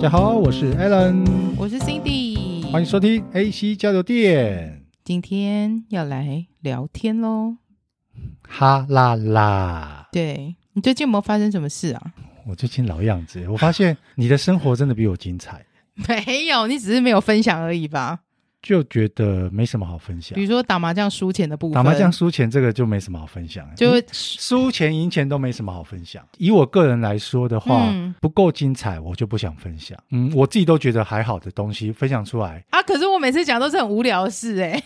家好，我是 Alan， 我是 Cindy， 欢迎收听 AC 交流电。今天要来聊天咯，哈啦啦。对，你最近有没有发生什么事啊？我最近老样子，我发现你的生活真的比我精彩。没有，你只是没有分享而已吧？就觉得没什么好分享，比如说打麻将输钱的部分，打麻将输钱这个就没什么好分享，就输钱赢钱都没什么好分享。以我个人来说的话，不够精彩我就不想分享。我自己都觉得还好的东西分享出来啊，可是我每次讲都是很无聊的事欸。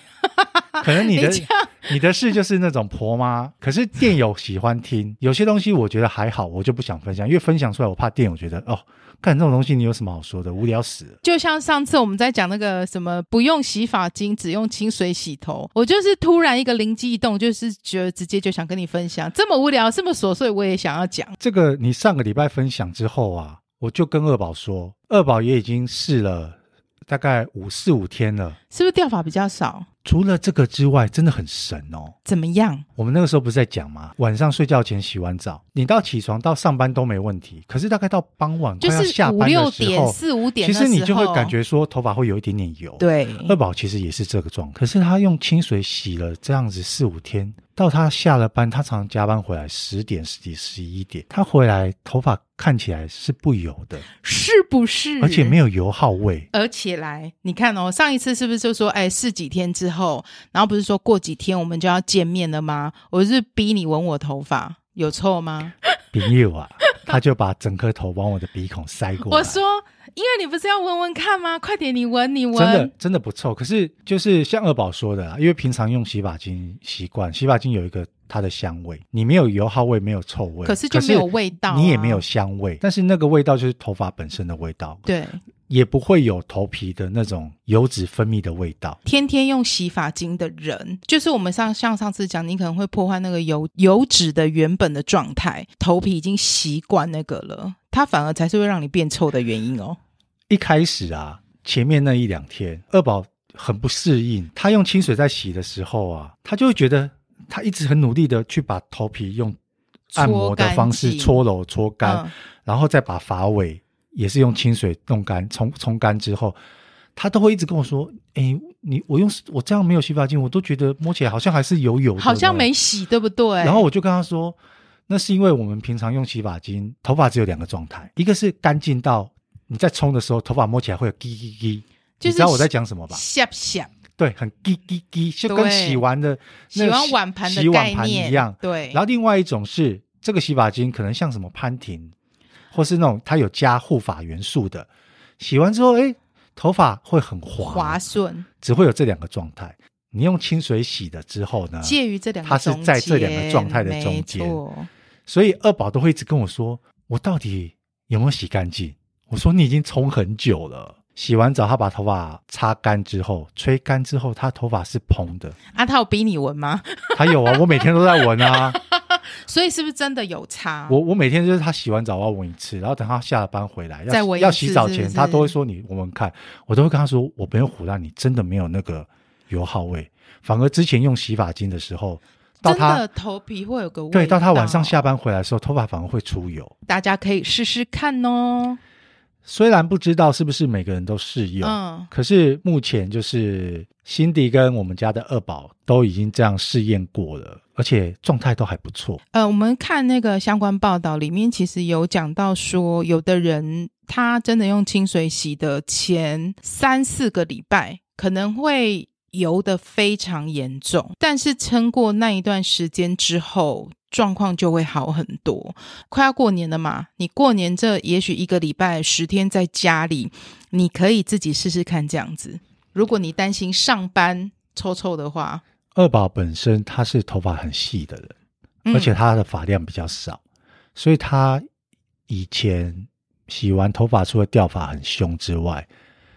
可能你的事就是那种婆妈，可是电友喜欢听。有些东西我觉得还好我就不想分享，因为分享出来我怕电友觉得哦，看这种东西你有什么好说的，无聊死了。就像上次我们在讲那个什么不用洗发精只用清水洗头，我就是突然一个灵机一动，就是觉得直接就想跟你分享，这么无聊这么琐碎我也想要讲。这个你上个礼拜分享之后啊，我就跟二宝说，二宝也已经试了大概4-5天了，是不是掉发比较少？除了这个之外真的很神哦。怎么样？我们那个时候不是在讲吗，晚上睡觉前洗完澡你到起床到上班都没问题，可是大概到傍晚快要下班的时候，就是4-5点其实你就会感觉说头发会有一点点油。对，二宝其实也是这个状况，可是他用清水洗了这样子4-5天，到他下了班，他常加班回来10点、10点、11点，他回来头发看起来是不油的，是不是？而且没有油耗味。而且来你看哦，上一次是不是就说哎，试几天之后，然后不是说过几天我们就要见面了吗？我是逼你闻我头发，有错吗？朋友啊，他就把整颗头往我的鼻孔塞过来。我说因为你不是要闻闻看吗？快点你闻你闻。真的不臭。可是就是像二宝说的啦，因为平常用洗发精习惯，洗发精有一个它的香味，你没有油耗味没有臭味，可是就没有味道啊，你也没有香味，但是那个味道就是头发本身的味道。对，也不会有头皮的那种油脂分泌的味道。天天用洗发精的人，就是我们像上次讲，你可能会破坏那个油脂的原本的状态，头皮已经习惯那个了，它反而才是会让你变臭的原因哦。一开始啊，前面那1-2天二宝很不适应，他用清水在洗的时候啊，他就会觉得他一直很努力的去把头皮用按摩的方式搓揉搓干，然后再把发尾也是用清水弄干，冲干之后，他都会一直跟我说：“哎，我这样没有洗发精，我都觉得摸起来好像还是油油的，好像没洗，对不对？”然后我就跟他说：“那是因为我们平常用洗发精，头发只有2个状态，一个是干净到你在冲的时候，头发摸起来会有滴滴滴，你知道我在讲什么吧？下下。”对，很滴滴滴，就跟洗完的那洗完碗盘的概念一样。对，然后另外一种是这个洗发精可能像什么潘婷，或是那种它有加护发元素的，洗完之后头发会很滑顺，只会有这2个状态。你用清水洗了之后呢，介于这两个中间，它是在这2个状态的中间。所以二宝都会一直跟我说，我到底有没有洗干净？我说你已经冲很久了。洗完澡他把头发擦干之后，吹干之后，他头发是蓬的啊。他有逼你闻吗？他有啊，我每天都在闻啊。所以是不是真的有差？我每天就是他洗完澡我要闻一次，然后等他下了班回来要洗澡前，他都会说你闻闻看，我都会跟他说我没有唬烂你，真的没有那个油耗味。反而之前用洗发精的时候，真的头皮会有个味道。对，到他晚上下班回来的时候，头发反而会出油。大家可以试试看哦。虽然不知道是不是每个人都适用，可是目前就是Cindy跟我们家的二宝都已经这样试验过了，而且状态都还不错。我们看那个相关报道里面其实有讲到说，有的人他真的用清水洗的前3-4个礼拜可能会油的非常严重，但是撑过那一段时间之后状况就会好很多。快要过年了嘛，你过年这也许1个礼拜10天在家里，你可以自己试试看这样子。如果你担心上班臭臭的话，二宝本身他是头发很细的人，而且他的发量比较少，所以他以前洗完头发除了掉发很凶之外，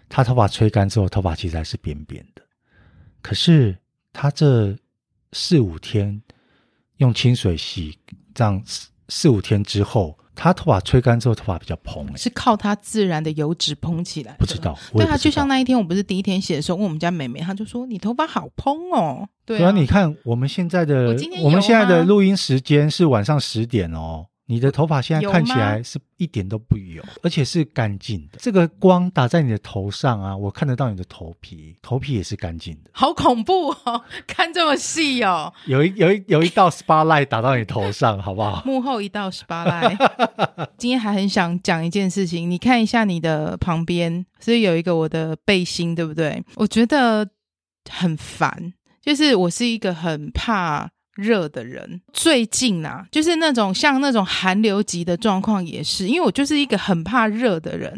他头发吹干之后头发其实还是扁扁的。可是他这4-5天用清水洗，这样4-5天之后，他头发吹干之后头发比较蓬，是靠他自然的油脂蓬起来的。不知道，对啊，就像那一天我不是第一天洗的时候问我们家妹妹，她就说你头发好蓬哦。对啊，你看我们现在的录音时间是晚上10点哦，你的头发现在看起来是一点都不油，而且是干净的。这个光打在你的头上啊，我看得到你的头皮，头皮也是干净的。好恐怖哦，看这么细哦。有一道 SPA light 打到你头上，好不好？幕后一道 SPA light。今天还很想讲一件事情，你看一下你的旁边，是有一个我的背心，对不对？我觉得很烦，就是我是一个很怕热的人，最近啊，就是那种像那种寒流级的状况也是，因为我就是一个很怕热的人，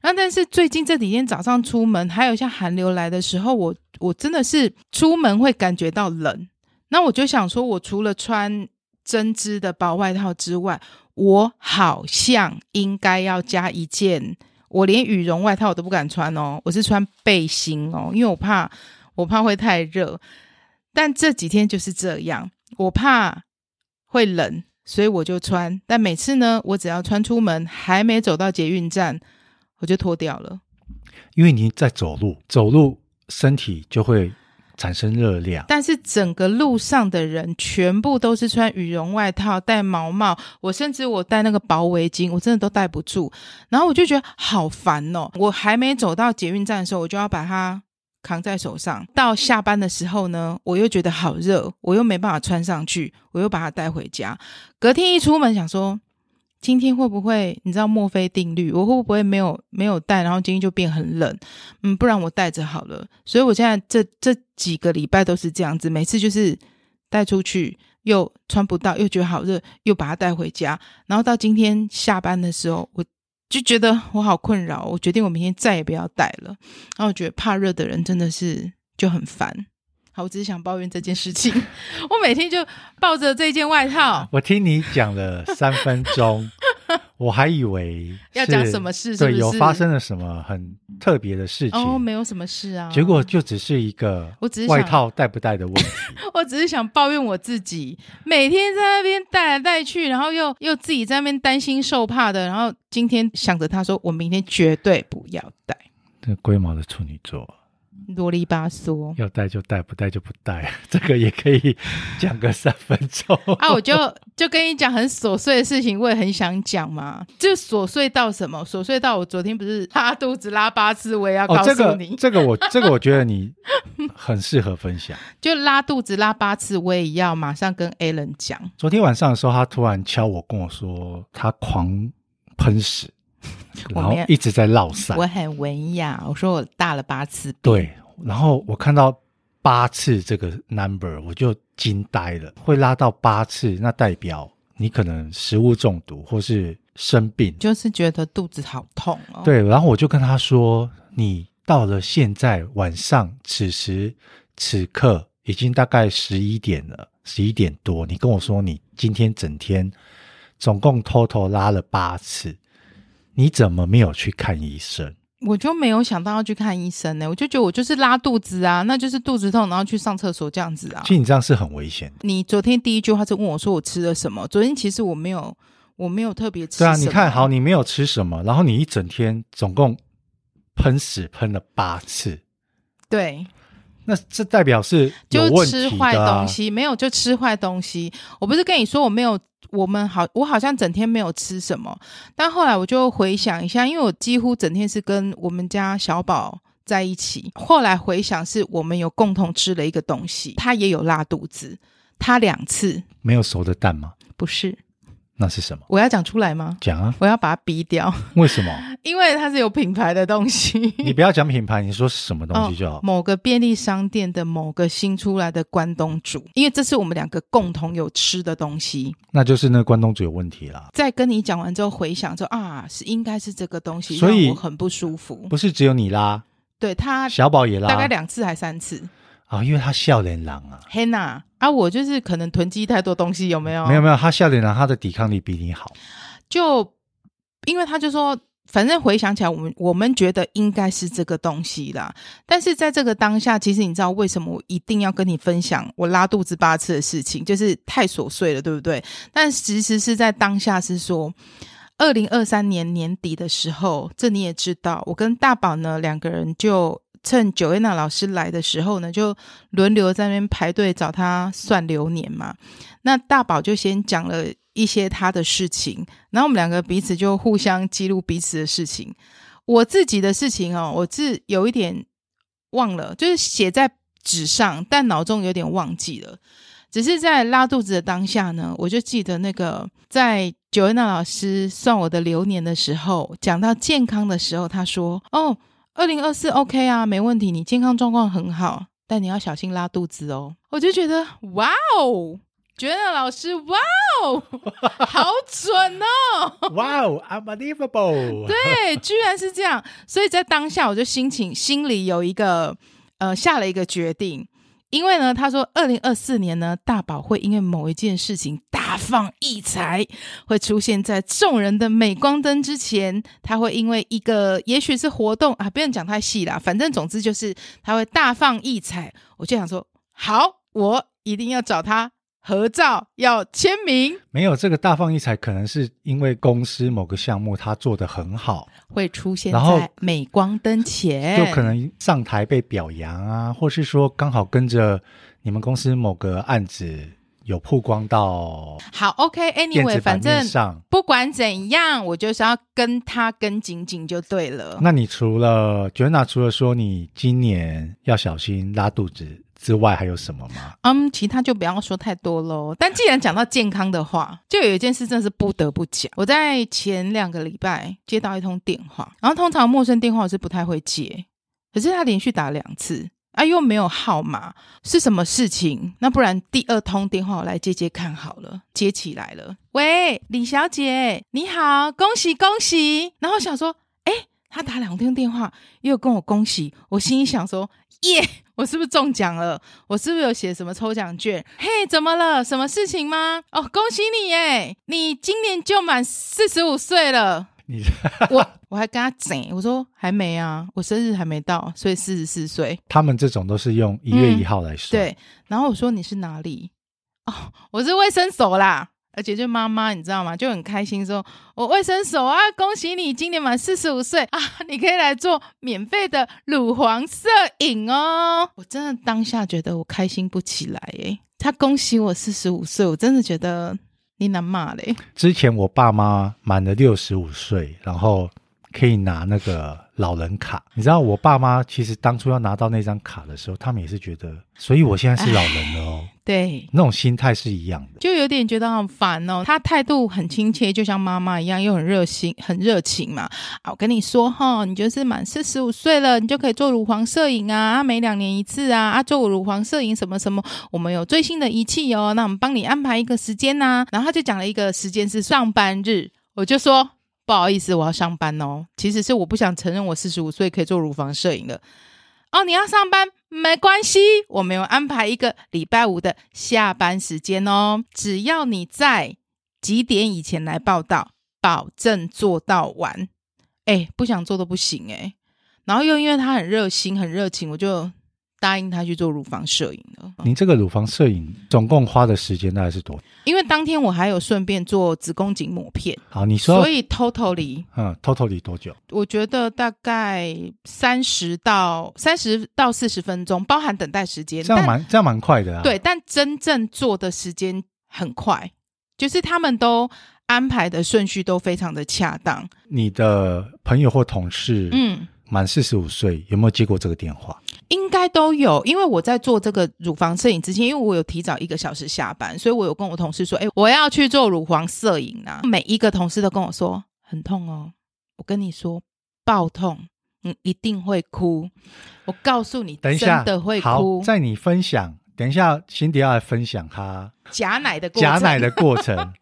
然后但是最近这几天早上出门，还有像寒流来的时候，我真的是出门会感觉到冷，那我就想说，我除了穿针织的薄外套之外，我好像应该要加一件，我连羽绒外套我都不敢穿哦，我是穿背心哦，因为我怕会太热，但这几天就是这样。我怕会冷，所以我就穿，但每次呢，我只要穿出门，还没走到捷运站，我就脱掉了。因为你在走路身体就会产生热量，但是整个路上的人全部都是穿羽绒外套，戴毛帽，我甚至我戴那个薄围巾，我真的都戴不住，然后我就觉得好烦哦，我还没走到捷运站的时候，我就要把它扛在手上，到下班的时候呢，我又觉得好热，我又没办法穿上去，我又把它带回家，隔天一出门想说今天会不会，你知道墨菲定律，我会不会没有带，然后今天就变很冷，不然我带着好了，所以我现在这几个礼拜都是这样子，每次就是带出去又穿不到，又觉得好热，又把它带回家，然后到今天下班的时候，我就觉得我好困扰，我决定我明天再也不要戴了，然后我觉得怕热的人真的是就很烦。好，我只是想抱怨这件事情我每天就抱着这件外套，我听你讲了3分钟我还以为要讲什么事，是不是对有发生了什么很特别的事情？哦，没有什么事啊，结果就只是一个外套带不带的问题我只是想抱怨我自己，每天在那边带来带去，然后又自己在那边担心受怕的，然后今天想着他说我明天绝对不要带，这龟毛的处女座啰里吧嗦，要带就带，不带就不带，这个也可以讲个3分钟啊！我就跟你讲很琐碎的事情，我也很想讲嘛。就琐碎到什么？琐碎到我昨天不是拉肚子拉8次，我也要告诉你。这个我觉得你很适合分享。就拉肚子拉8次，我也要马上跟 Alan 讲。昨天晚上的时候，他突然敲我，跟我说他狂喷屎。然后一直在落散，我很文雅，我说我大了8次。对，然后我看到8次这个 number 我就惊呆了，会拉到8次，那代表你可能食物中毒或是生病，就是觉得肚子好痛哦。对，然后我就跟他说，你到了现在晚上此时此刻已经大概11点了，11点多，你跟我说你今天整天总共total拉了8次，你怎么没有去看医生？我就没有想到要去看医生呢，我就觉得我就是拉肚子啊，那就是肚子痛，然后去上厕所这样子啊。其实你这样是很危险的。你昨天第一句话是问我说我吃了什么，昨天其实我没有特别吃什么。对啊，你看好，你没有吃什么，然后你一整天总共喷屎喷了8次。对。那这代表是有问题的啊，就吃坏东西，没有就吃坏东西。我不是跟你说我没有，我好像整天没有吃什么，但后来我就回想一下，因为我几乎整天是跟我们家小宝在一起，后来回想是我们有共同吃了一个东西，他也有拉肚子，他2次。没有熟的蛋吗？不是。那是什么？我要讲出来吗？讲啊！我要把它逼掉。为什么？因为它是有品牌的东西。你不要讲品牌，你说什么东西就好。某个便利商店的某个新出来的关东煮，因为这是我们2个共同有吃的东西，那就是那关东煮有问题啦。在跟你讲完之后回想之后啊，是应该是这个东西让我很不舒服。不是只有你拉，对，他小宝也拉，大概2次还3次。啊，因为他少年人啊，嘿呐啊，我就是可能囤积太多东西，有没有？没有，他少年人，他的抵抗力比你好。就因为他就说，反正回想起来，我们觉得应该是这个东西啦。但是在这个当下，其实你知道为什么我一定要跟你分享我拉肚子8次的事情，就是太琐碎了，对不对？但其实是在当下是说。2023年年底的时候，这你也知道，我跟大宝呢2个人就趁 Joanna 老师来的时候呢，就轮流在那边排队找他算流年嘛。那大宝就先讲了一些他的事情，然后我们两个彼此就互相记录彼此的事情。我自己的事情哦，我是有一点忘了，就是写在纸上，但脑中有点忘记了。只是在拉肚子的当下呢，我就记得那个在Joanna老师算我的流年的时候，讲到健康的时候，他说哦，2024 OK 啊，没问题，你健康状况很好，但你要小心拉肚子哦。我就觉得哇哦，Joanna老师，哇哦，好准哦！哇哦 ，unbelievable！ 对，居然是这样。所以在当下，我就心里有一个下了一个决定，因为呢，他说2024年呢，大宝会因为某一件事情大放异彩，会出现在众人的镁光灯之前。他会因为一个也许是活动啊，不用讲太细啦，反正总之就是他会大放异彩。我就想说，好，我一定要找他合照，要签名。没有，这个大放异彩可能是因为公司某个项目他做得很好，会出现在镁光灯前，就可能上台被表扬啊，或是说刚好跟着你们公司某个案子有曝光到。好 OK anyway 反正不管怎样，我就是要跟他跟紧紧就对了。那你除了说你今年要小心拉肚子之外还有什么吗？其他就不要说太多咯。但既然讲到健康的话，就有一件事真的是不得不讲。我在前2个礼拜接到一通电话，然后通常陌生电话我是不太会接，可是他连续打2次啊，又没有号码，是什么事情？那不然第2通电话我来接接看好了。接起来了，喂，李小姐你好，恭喜恭喜。然后想说他打2通电话又跟我恭喜，我心里想说耶，我是不是中奖了？我是不是有写什么抽奖券？嘿，怎么了？什么事情吗？哦，恭喜你耶，你今年就满45岁了。你我还跟他讲，我说还没啊，我生日还没到，所以44岁。他们这种都是用1月1号来算。对，然后我说你是哪里？哦，我是卫生所啦。而且就妈妈你知道吗，就很开心说我卫生所啊，恭喜你今年满45岁啊，你可以来做免费的乳黄摄影哦。我真的当下觉得我开心不起来耶，他恭喜我45岁，我真的觉得你难骂嘞。之前我爸妈满了65岁，然后可以拿那个老人卡。你知道我爸妈其实当初要拿到那张卡的时候，他们也是觉得，所以我现在是老人了哦。对，那种心态是一样的，就有点觉得很烦哦。他态度很亲切，就像妈妈一样，又很热情嘛。啊，我跟你说哈，你就是满45岁了，你就可以做乳房摄影啊，每2年1次啊，啊做乳房摄影什么什么，我们有最新的仪器哦，那我们帮你安排一个时间啊。然后他就讲了一个时间是上班日，我就说不好意思，我要上班哦。其实是我不想承认我45岁可以做乳房摄影了。哦，你要上班？没关系，我们有安排一个礼拜5的下班时间哦。只要你在几点以前来报到，保证做到完。不想做都不行然后又因为他很热心、很热情，我就答应他去做乳房摄影了。你这个乳房摄影总共花的时间大概是多久？因为当天我还有顺便做子宫颈抹片。好，你说所以 totally 多久？我觉得大概30到40分钟，包含等待时间。这样蛮快的啊。对，但真正做的时间很快，就是他们都安排的顺序都非常的恰当。你的朋友或同事满45岁有没有接过这个电话？应该都有，因为我在做这个乳房摄影之前，因为我有提早1个小时下班，所以我有跟我同事说我要去做乳房摄影啊。每一个同事都跟我说很痛哦，我跟你说爆痛，你一定会哭，我告诉你真的会哭。好，在你分享等一下Cindy要来分享她夹奶的过程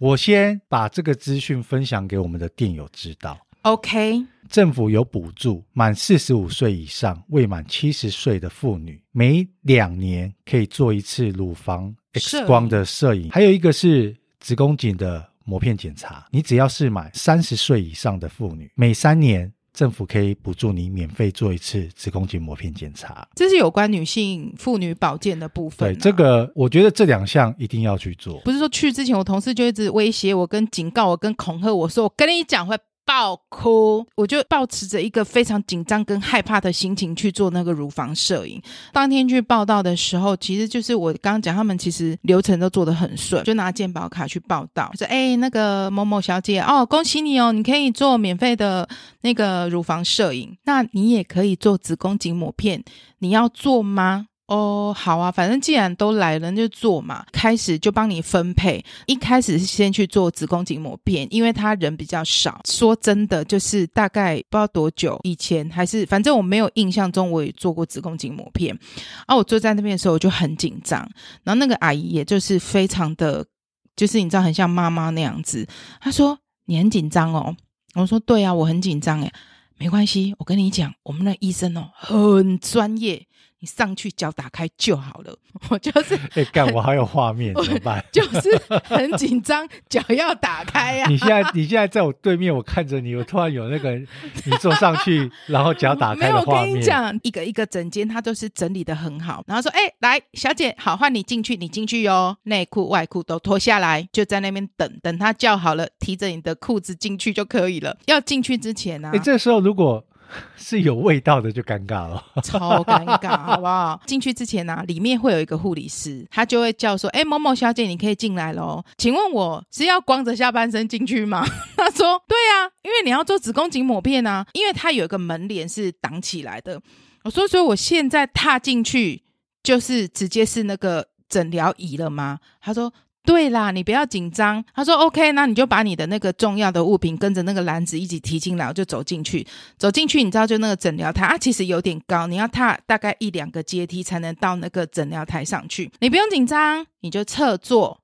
我先把这个资讯分享给我们的电友知道。OK， 政府有补助，满45岁以上未满70岁的妇女，每2年可以做一次乳房 X 光的摄影，还有一个是子宫颈的抹片检查。你只要是满30岁以上的妇女，每3年政府可以补助你免费做一次子宫颈抹片检查。这是有关女性妇女保健的部分。对，这个我觉得这2项一定要去做。不是说去之前我同事就一直威胁我跟警告我跟恐吓我说，我跟你讲会爆哭，我就抱持着一个非常紧张跟害怕的心情去做那个乳房摄影。当天去报到的时候，其实就是我刚刚讲他们其实流程都做得很顺，就拿健保卡去报到，说那个某某小姐哦，恭喜你哦，你可以做免费的那个乳房摄影，那你也可以做子宫颈抹片，你要做吗？哦，好啊，反正既然都来了就做嘛。开始就帮你分配，一开始是先去做子宫颈抹片，因为他人比较少，说真的就是大概不知道多久以前，还是反正我没有印象中我也做过子宫颈抹片啊。我坐在那边的时候我就很紧张，然后那个阿姨也就是非常的就是你知道很像妈妈那样子，她说你很紧张哦，我说对啊我很紧张耶，没关系，我跟你讲我们的医生哦很专业，你上去脚打开就好了。我就是我还有画面怎么办？就是很紧张脚要打开啊。你现在在我对面，我看着你，我突然有那个你坐上去然后脚打开的画面。没有，我跟你讲一个一个整间他都是整理的很好，然后说来小姐好，换你进去，你进去哟，内裤外裤都脱下来，就在那边等他叫好了，提着你的裤子进去就可以了。要进去之前啊，这时候如果是有味道的就尴尬了，超尴尬好不好？进去之前啊，里面会有一个护理师，他就会叫说某某小姐你可以进来咯，请问我是要光着下半身进去吗？他说对啊，因为你要做子宫颈抹片啊，因为它有一个门帘是挡起来的。我说所以我现在踏进去就是直接是那个诊疗仪了吗？他说对啦，你不要紧张。他说 OK， 那你就把你的那个重要的物品跟着那个篮子一起提进来，我就走进去，你知道就那个诊疗台啊，其实有点高，你要踏大概1-2个阶梯才能到那个诊疗台上去。你不用紧张，你就侧坐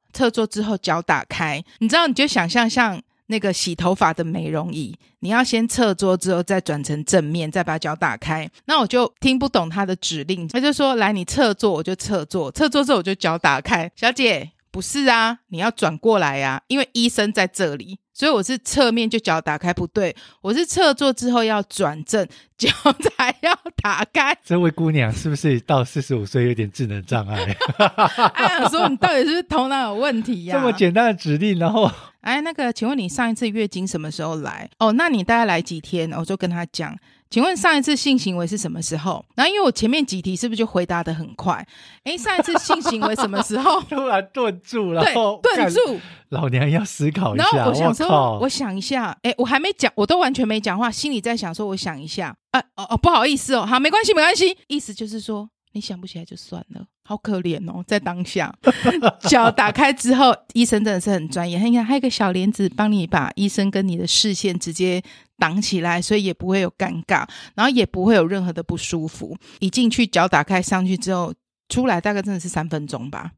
之后脚打开，你知道你就想象像那个洗头发的美容仪，你要先侧桌之后再转成正面，再把脚打开。那我就听不懂他的指令，他就说来你侧坐，我就侧坐之后我就脚打开。小姐不是啊，你要转过来啊，因为医生在这里，所以我是侧面就脚打开，不对，我是侧坐之后要转正脚才要打开。这位姑娘是不是到45岁有点智能障碍？哎呀，说你到底是不是头脑有问题呀？这么简单的指令，然后那个请问你上一次月经什么时候来？哦，那你大概来几天？我就跟他讲请问上一次性行为是什么时候？然后因为我前面几题是不是就回答得很快？上一次性行为什么时候？突然顿住，然后对，顿住，老娘要思考一下。然后我想说，我想一下，我还没讲，我都完全没讲话，心里在想说，我想一下，不好意思哦，好，没关系，意思就是说你想不起来就算了，好可怜哦，在当下。脚打开之后，医生真的是很专业，你看还有一个小帘子帮你把医生跟你的视线直接挡起来，所以也不会有尴尬，然后也不会有任何的不舒服。一进去脚打开上去之后出来大概真的是3分钟吧，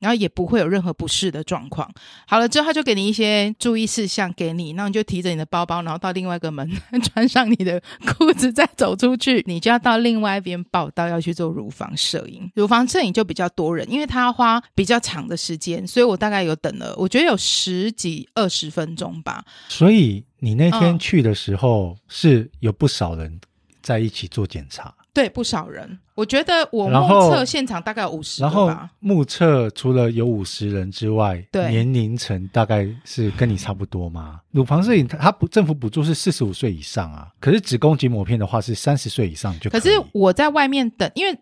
然后也不会有任何不适的状况。好了之后他就给你一些注意事项给你，然后你就提着你的包包，然后到另外一个门穿上你的裤子再走出去，你就要到另外一边报到，要去做乳房摄影。乳房摄影就比较多人，因为他要花比较长的时间，所以我大概有等了我觉得有10几20分钟吧。所以你那天去的时候是有不少人在一起做检查？对，不少人，我觉得我目测现场大概有50人吧。然后目测除了有50人之外，对，年龄层大概是跟你差不多吗？乳房摄影它政府补助是45岁以上啊，可是子宫颈抹片的话是30岁以上就可以。可是我在外面等，因为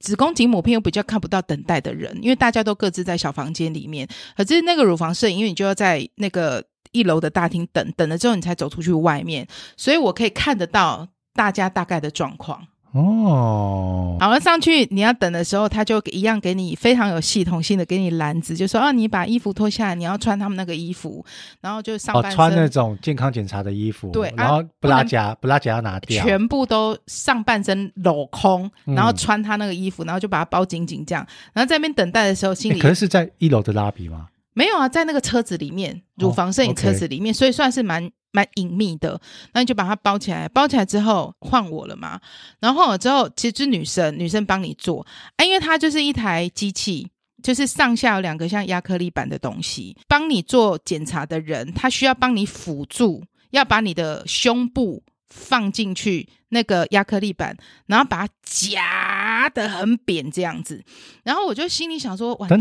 子宫颈抹片又比较看不到等待的人，因为大家都各自在小房间里面。可是那个乳房摄影，因为你就要在那个1楼的大厅等了之后你才走出去外面，所以我可以看得到大家大概的状况。哦，好，上去你要等的时候他就一样给你非常有系统性的给你篮子，就说你把衣服脱下来，你要穿他们那个衣服，然后就上半身穿那种健康检查的衣服，对，然后布拉夹要拿掉，全部都上半身镂空，然后穿他那个衣服，然后就把它包紧紧这样，然后在那边等待的时候心里可是在1楼的拉比吗？没有啊，在那个车子里面，乳房摄影车子里面，所以算是蛮隐秘的。那你就把它包起来之后换我了嘛，然后换我之后其实是女生帮你做因为它就是一台机器，就是上下有2个像亚克力板的东西帮你做检查的人，他需要帮你辅助，要把你的胸部放进去那个亚克力板，然后把它夹得很扁这样子。然后我就心里想说等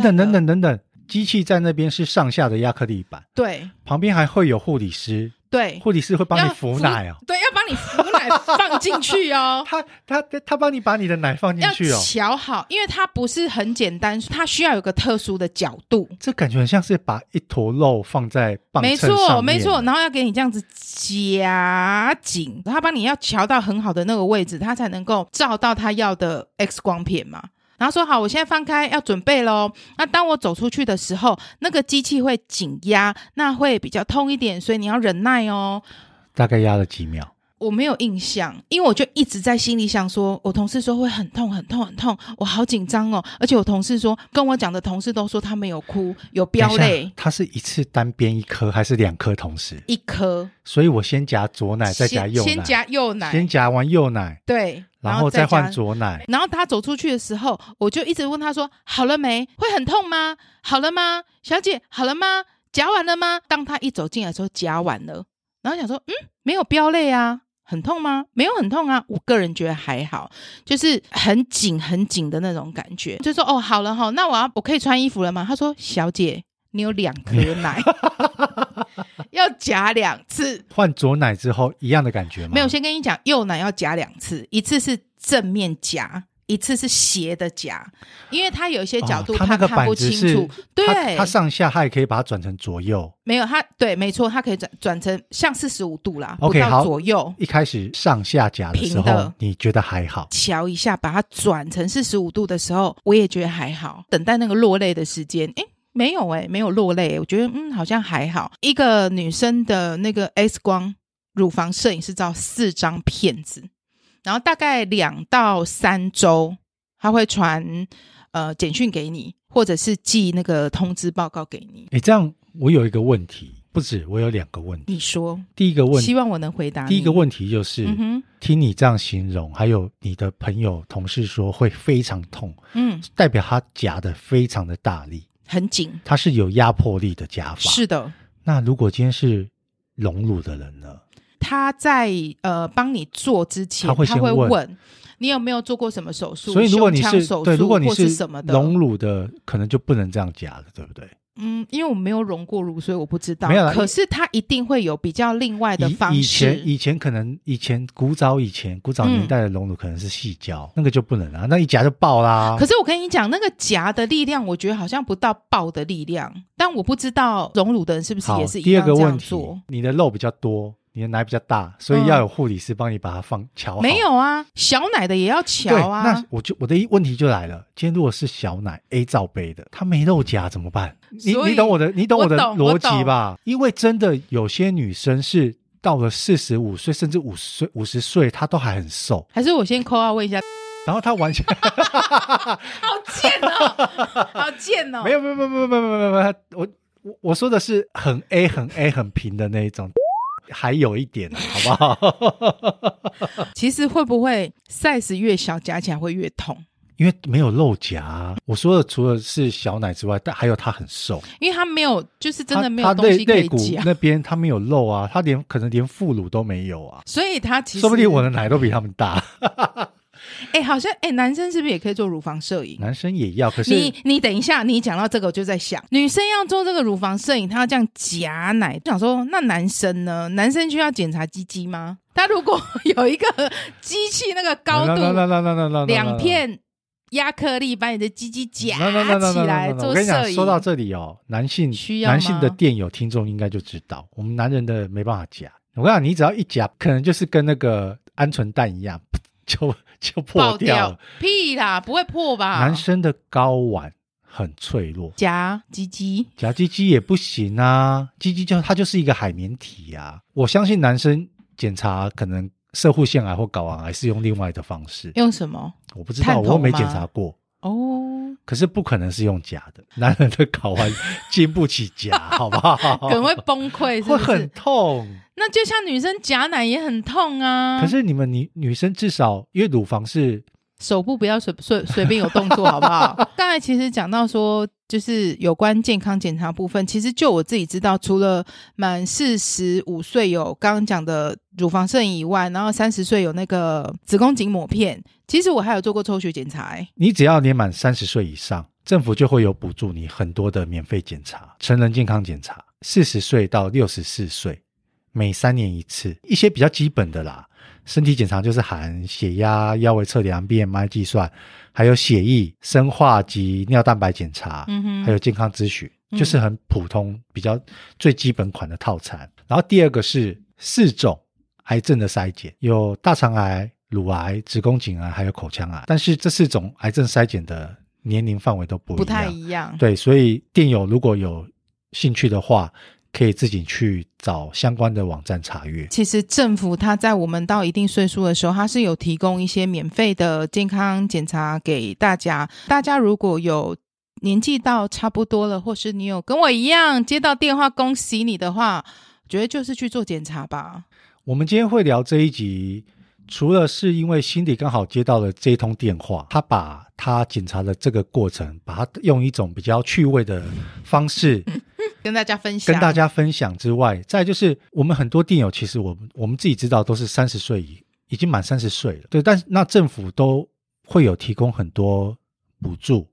等，机器在那边是上下的亚克力板，对，旁边还会有护理师对，护理师会帮你扶奶哦，对，要帮你扶奶放进去哦。他帮你把你的奶放进去哦，要瞧好，因为它不是很简单，它需要有个特殊的角度。这感觉很像是把一坨肉放在磅秤上面，没错没错，然后要给你这样子夹紧，他帮你要瞧到很好的那个位置，他才能够照到他要的 X 光片嘛。然后说好，我现在放开要准备咯，那当我走出去的时候，那个机器会紧压，那会比较痛一点，所以你要忍耐哦。大概压了几秒我没有印象，因为我就一直在心里想说，我同事说会很痛很痛很痛，我好紧张哦。而且我同事说，跟我讲的同事都说他没有哭，有飙泪。他是一次单边一颗还是两颗同时？一颗。所以我先夹左奶再夹右奶，先夹右奶，先夹完右奶，对，然后再换左奶。然后他走出去的时候，我就一直问他说，好了没？会很痛吗？好了吗？小姐，好了吗？夹完了吗？当他一走进来的时候，夹完了，然后想说，没有飙泪啊。很痛吗？没有很痛啊，我个人觉得还好，就是很紧很紧的那种感觉。就说哦，好了哈，那我可以穿衣服了吗？他说小姐，你有两颗奶，要夹两次。换左奶之后一样的感觉吗？没有，先跟你讲，右奶要夹两次，一次是正面夹，一次是斜的夹，因为它有一些角度它看不清楚，对，它上下它也可以把它转成左右，没有它，对，没错，它可以转成像45度啦， okay, 不到左右。一开始上下夹的时候你觉得还好，瞧一下把它转成45度的时候我也觉得还好，等待那个落泪的时间，没有没有落泪，我觉得好像还好。一个女生的那个 X 光乳房摄影是照4张片子，然后大概2到3周他会传简讯给你，或者是寄那个通知报告给你。这样我有一个问题，不止，我有2个问题。你说。第一个问题，希望我能回答你。第一个问题就是、听你这样形容，还有你的朋友同事说会非常痛，代表他夹得非常的大力，很紧，他是有压迫力的夹法。是的。那如果今天是隆乳的人呢，他在帮你做之前他会问你有没有做过什么手术，所以如果你是胸腔手术，对，如果你是隆乳的可能就不能这样夹的，对不对？因为我没有隆过乳，所以我不知道。没有啦，可是他一定会有比较另外的方式。以前可能古早年代的隆乳可能是细胶、那个就不能啦，那一夹就爆啦。可是我跟你讲，那个夹的力量我觉得好像不到爆的力量，但我不知道隆乳的人是不是也是一样这样做。第二个问题，你的肉比较多，你的奶比较大，所以要有护理师帮你把它放瞧好。没有啊，小奶的也要瞧啊。对，那我的问题就来了，今天如果是小奶 A 罩杯的，它没肉夹怎么办？你懂我的逻辑吧？因为真的有些女生是到了45岁甚至50岁她都还很瘦。还是我先call out问一下，然后她完全好贱哦，好贱哦！没有，我说的是很 A 很 A 很平的那一种。还有一点、好不好？其实会不会 size 越小夹起来会越痛？因为没有肉夹。我说的除了是小奶之外，但还有他很瘦，因为他没有，就是真的没有东西可以夹。他肋骨那边他没有肉啊，他可能连副乳都没有啊，所以他其实说不定我的奶都比他们大。好像男生是不是也可以做乳房摄影？男生也要，可是你等一下，你讲到这个我就在想，女生要做这个乳房摄影，她要这样夹奶，想说那男生呢？男生需要检查鸡鸡吗？他如果有一个机器，那个高度2片亚克力把你的鸡鸡夹起来做摄影，我跟你讲，说到这里哦，男性的电友听众应该就知道，我们男人的没办法夹。我跟你讲，你只要一夹，可能就是跟那个鹌鹑蛋一样，就破掉了。屁啦，不会破吧？男生的睾丸很脆弱，夹鸡鸡也不行啊，鸡鸡它就是一个海绵体啊。我相信男生检查可能射护腺癌或睾丸癌是用另外的方式。用什么？我不知道，我没检查过哦。可是不可能是用夹的，男人的睾丸经不起夹，好不好？可能会崩溃，是不是？会很痛。那就像女生夹奶也很痛啊。可是你们女生至少，因为乳房是手部不要随便有动作，好不好？刚才其实讲到说，就是有关健康检查部分，其实就我自己知道，除了满45岁有刚刚讲的乳房摄影以外，然后30岁有那个子宫颈抹片，其实我还有做过抽血检查。你只要年满30岁以上，政府就会有补助你很多的免费检查，成人健康检查，40岁到64岁每3年一次，一些比较基本的啦，身体检查就是含血压、腰围测量、BMI 计算，还有血液、生化及尿蛋白检查，还有健康咨询，就是很普通比较最基本款的套餐。然后第二个是4种癌症的筛检，有大肠癌、乳癌、子宫颈癌还有口腔癌，但是这4种癌症筛检的年龄范围都不太一样，对，所以电友如果有兴趣的话可以自己去找相关的网站查阅。其实政府它在我们到一定岁数的时候，它是有提供一些免费的健康检查给大家，大家如果有年纪到差不多了，或是你有跟我一样接到电话恭喜你的话，我觉得就是去做检查吧。我们今天会聊这一集，除了是因为Cindy刚好接到了这一通电话，他把他检查的这个过程，把他用一种比较趣味的方式跟大家分享之外，再就是我们很多电友其实我们自己知道都是30岁已经满30岁了，对，但是那政府都会有提供很多补助，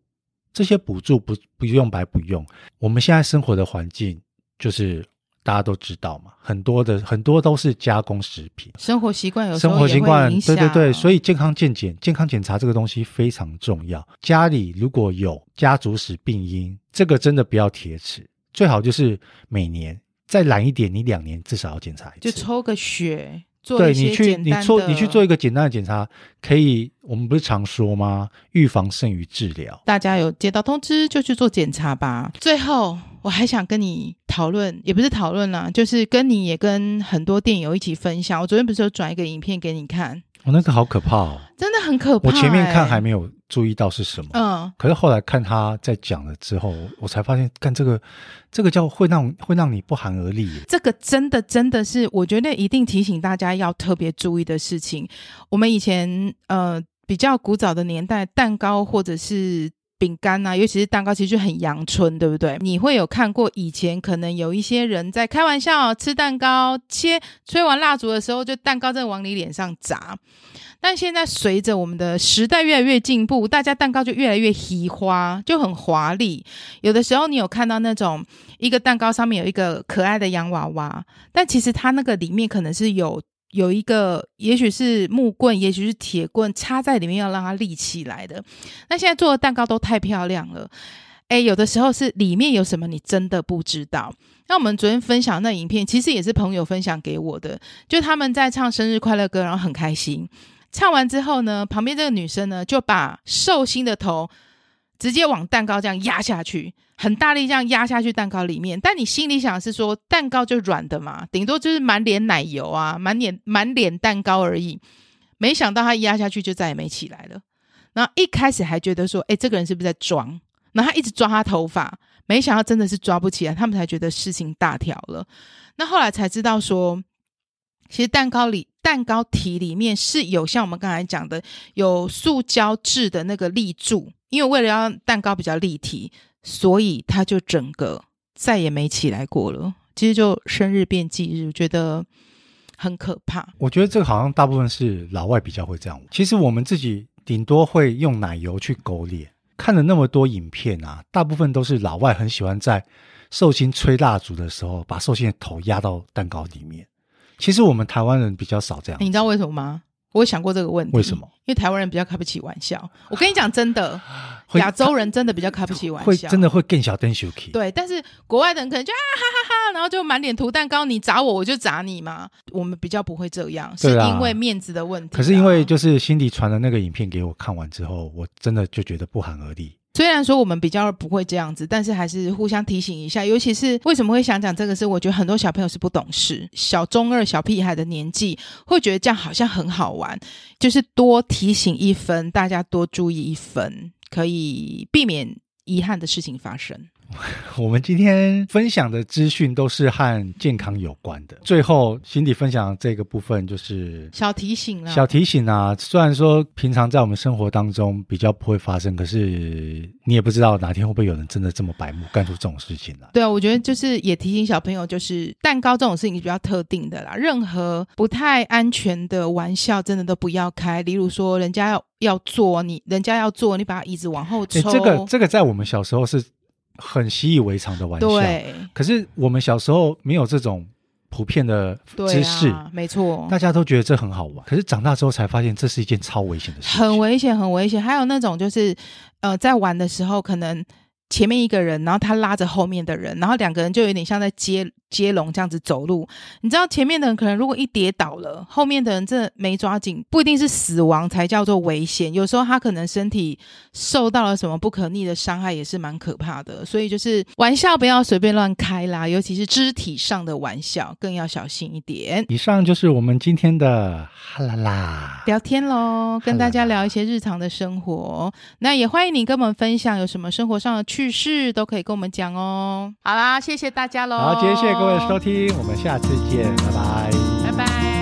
这些补助不用白不用。我们现在生活的环境就是大家都知道嘛，很多都是加工食品，生活习惯有时候也会影响，对对对，所以健康检查这个东西非常重要。家里如果有家族史病因，这个真的不要铁齿，最好就是每年再懒一点，你2年至少要检查一次，就抽个血做一些简单的，对，你去做一个简单的检查，可以，我们不是常说吗？预防胜于治疗。大家有接到通知就去做检查吧。最后我还想跟你讨论，也不是讨论啦，就是跟你也跟很多电友一起分享。我昨天不是有转一个影片给你看，哦，那个好可怕哦，真的很可怕，我前面看还没有注意到是什么，可是后来看他在讲了之后，我才发现，干，这个叫会让你不寒而栗。这个真的是我觉得一定提醒大家要特别注意的事情。我们以前比较古早的年代，蛋糕或者是饼干啊，尤其是蛋糕，其实就很阳春，对不对？你会有看过以前可能有一些人在开玩笑，吃蛋糕吹完蜡烛的时候，就蛋糕在往你脸上砸。但现在随着我们的时代越来越进步，大家蛋糕就越来越奇花，就很华丽。有的时候你有看到那种一个蛋糕上面有一个可爱的洋娃娃，但其实它那个里面可能是有一个，也许是木棍，也许是铁棍插在里面，要让它立起来的。那现在做的蛋糕都太漂亮了，有的时候是里面有什么你真的不知道。那我们昨天分享那影片，其实也是朋友分享给我的，就他们在唱生日快乐歌，然后很开心，唱完之后呢，旁边这个女生呢就把寿星的头直接往蛋糕这样压下去，很大力这样压下去蛋糕里面。但你心里想的是说，蛋糕就软的嘛，顶多就是满脸奶油啊，满脸蛋糕而已。没想到他压下去就再也没起来了。然后一开始还觉得说，这个人是不是在装？然后他一直抓他头发，没想到真的是抓不起来，他们才觉得事情大条了。那后来才知道说，其实蛋糕体里面是有像我们刚才讲的，有塑胶制的那个立柱，因为为了让蛋糕比较立体，所以它就整个再也没起来过了。其实就生日变忌日，我觉得很可怕。我觉得这个好像大部分是老外比较会这样。其实我们自己顶多会用奶油去勾脸。看了那么多影片啊，大部分都是老外很喜欢在寿星吹蜡烛的时候，把寿星的头压到蛋糕里面。其实我们台湾人比较少这样，你知道为什么吗？我想过这个问题，为什么？因为台湾人比较开不起玩笑。我跟你讲真的，亚洲人真的比较开不起玩笑，会真的会更小灯羞气。对，但是国外的人可能就哈哈哈，然后就满脸涂蛋糕，你砸我就砸你嘛。我们比较不会这样，是因为面子的问题。可是因为就是Cindy传的那个影片给我看完之后，我真的就觉得不寒而栗。虽然说我们比较不会这样子，但是还是互相提醒一下。尤其是为什么会想讲这个，是我觉得很多小朋友是不懂事，小中二小屁孩的年纪会觉得这样好像很好玩，就是多提醒一分，大家多注意一分，可以避免遗憾的事情发生。我们今天分享的资讯都是和健康有关的。最后Cindy分享这个部分就是小提醒啊，虽然说平常在我们生活当中比较不会发生，可是你也不知道哪天会不会有人真的这么白目干出这种事情来。对啊，我觉得就是也提醒小朋友，就是蛋糕这种事情比较特定的啦，任何不太安全的玩笑真的都不要开。例如说人家要做你把椅子往后抽，这个在我们小时候是很习以为常的玩笑，对。可是我们小时候没有这种普遍的知识，啊，没错，大家都觉得这很好玩，可是长大之后才发现这是一件超危险的事情，很危险很危险。还有那种就是在玩的时候可能前面一个人然后他拉着后面的人，然后两个人就有点像在接龙这样子走路，你知道前面的人可能如果一跌倒了，后面的人真的没抓紧，不一定是死亡才叫做危险，有时候他可能身体受到了什么不可逆的伤害也是蛮可怕的。所以就是玩笑不要随便乱开啦，尤其是肢体上的玩笑更要小心一点。以上就是我们今天的哈啦啦聊天咯，跟大家聊一些日常的生活，那也欢迎你跟我们分享有什么生活上的趣事都可以跟我们讲哦。好啦，谢谢大家咯，好，谢谢各位收听，我们下次见，拜拜，拜拜。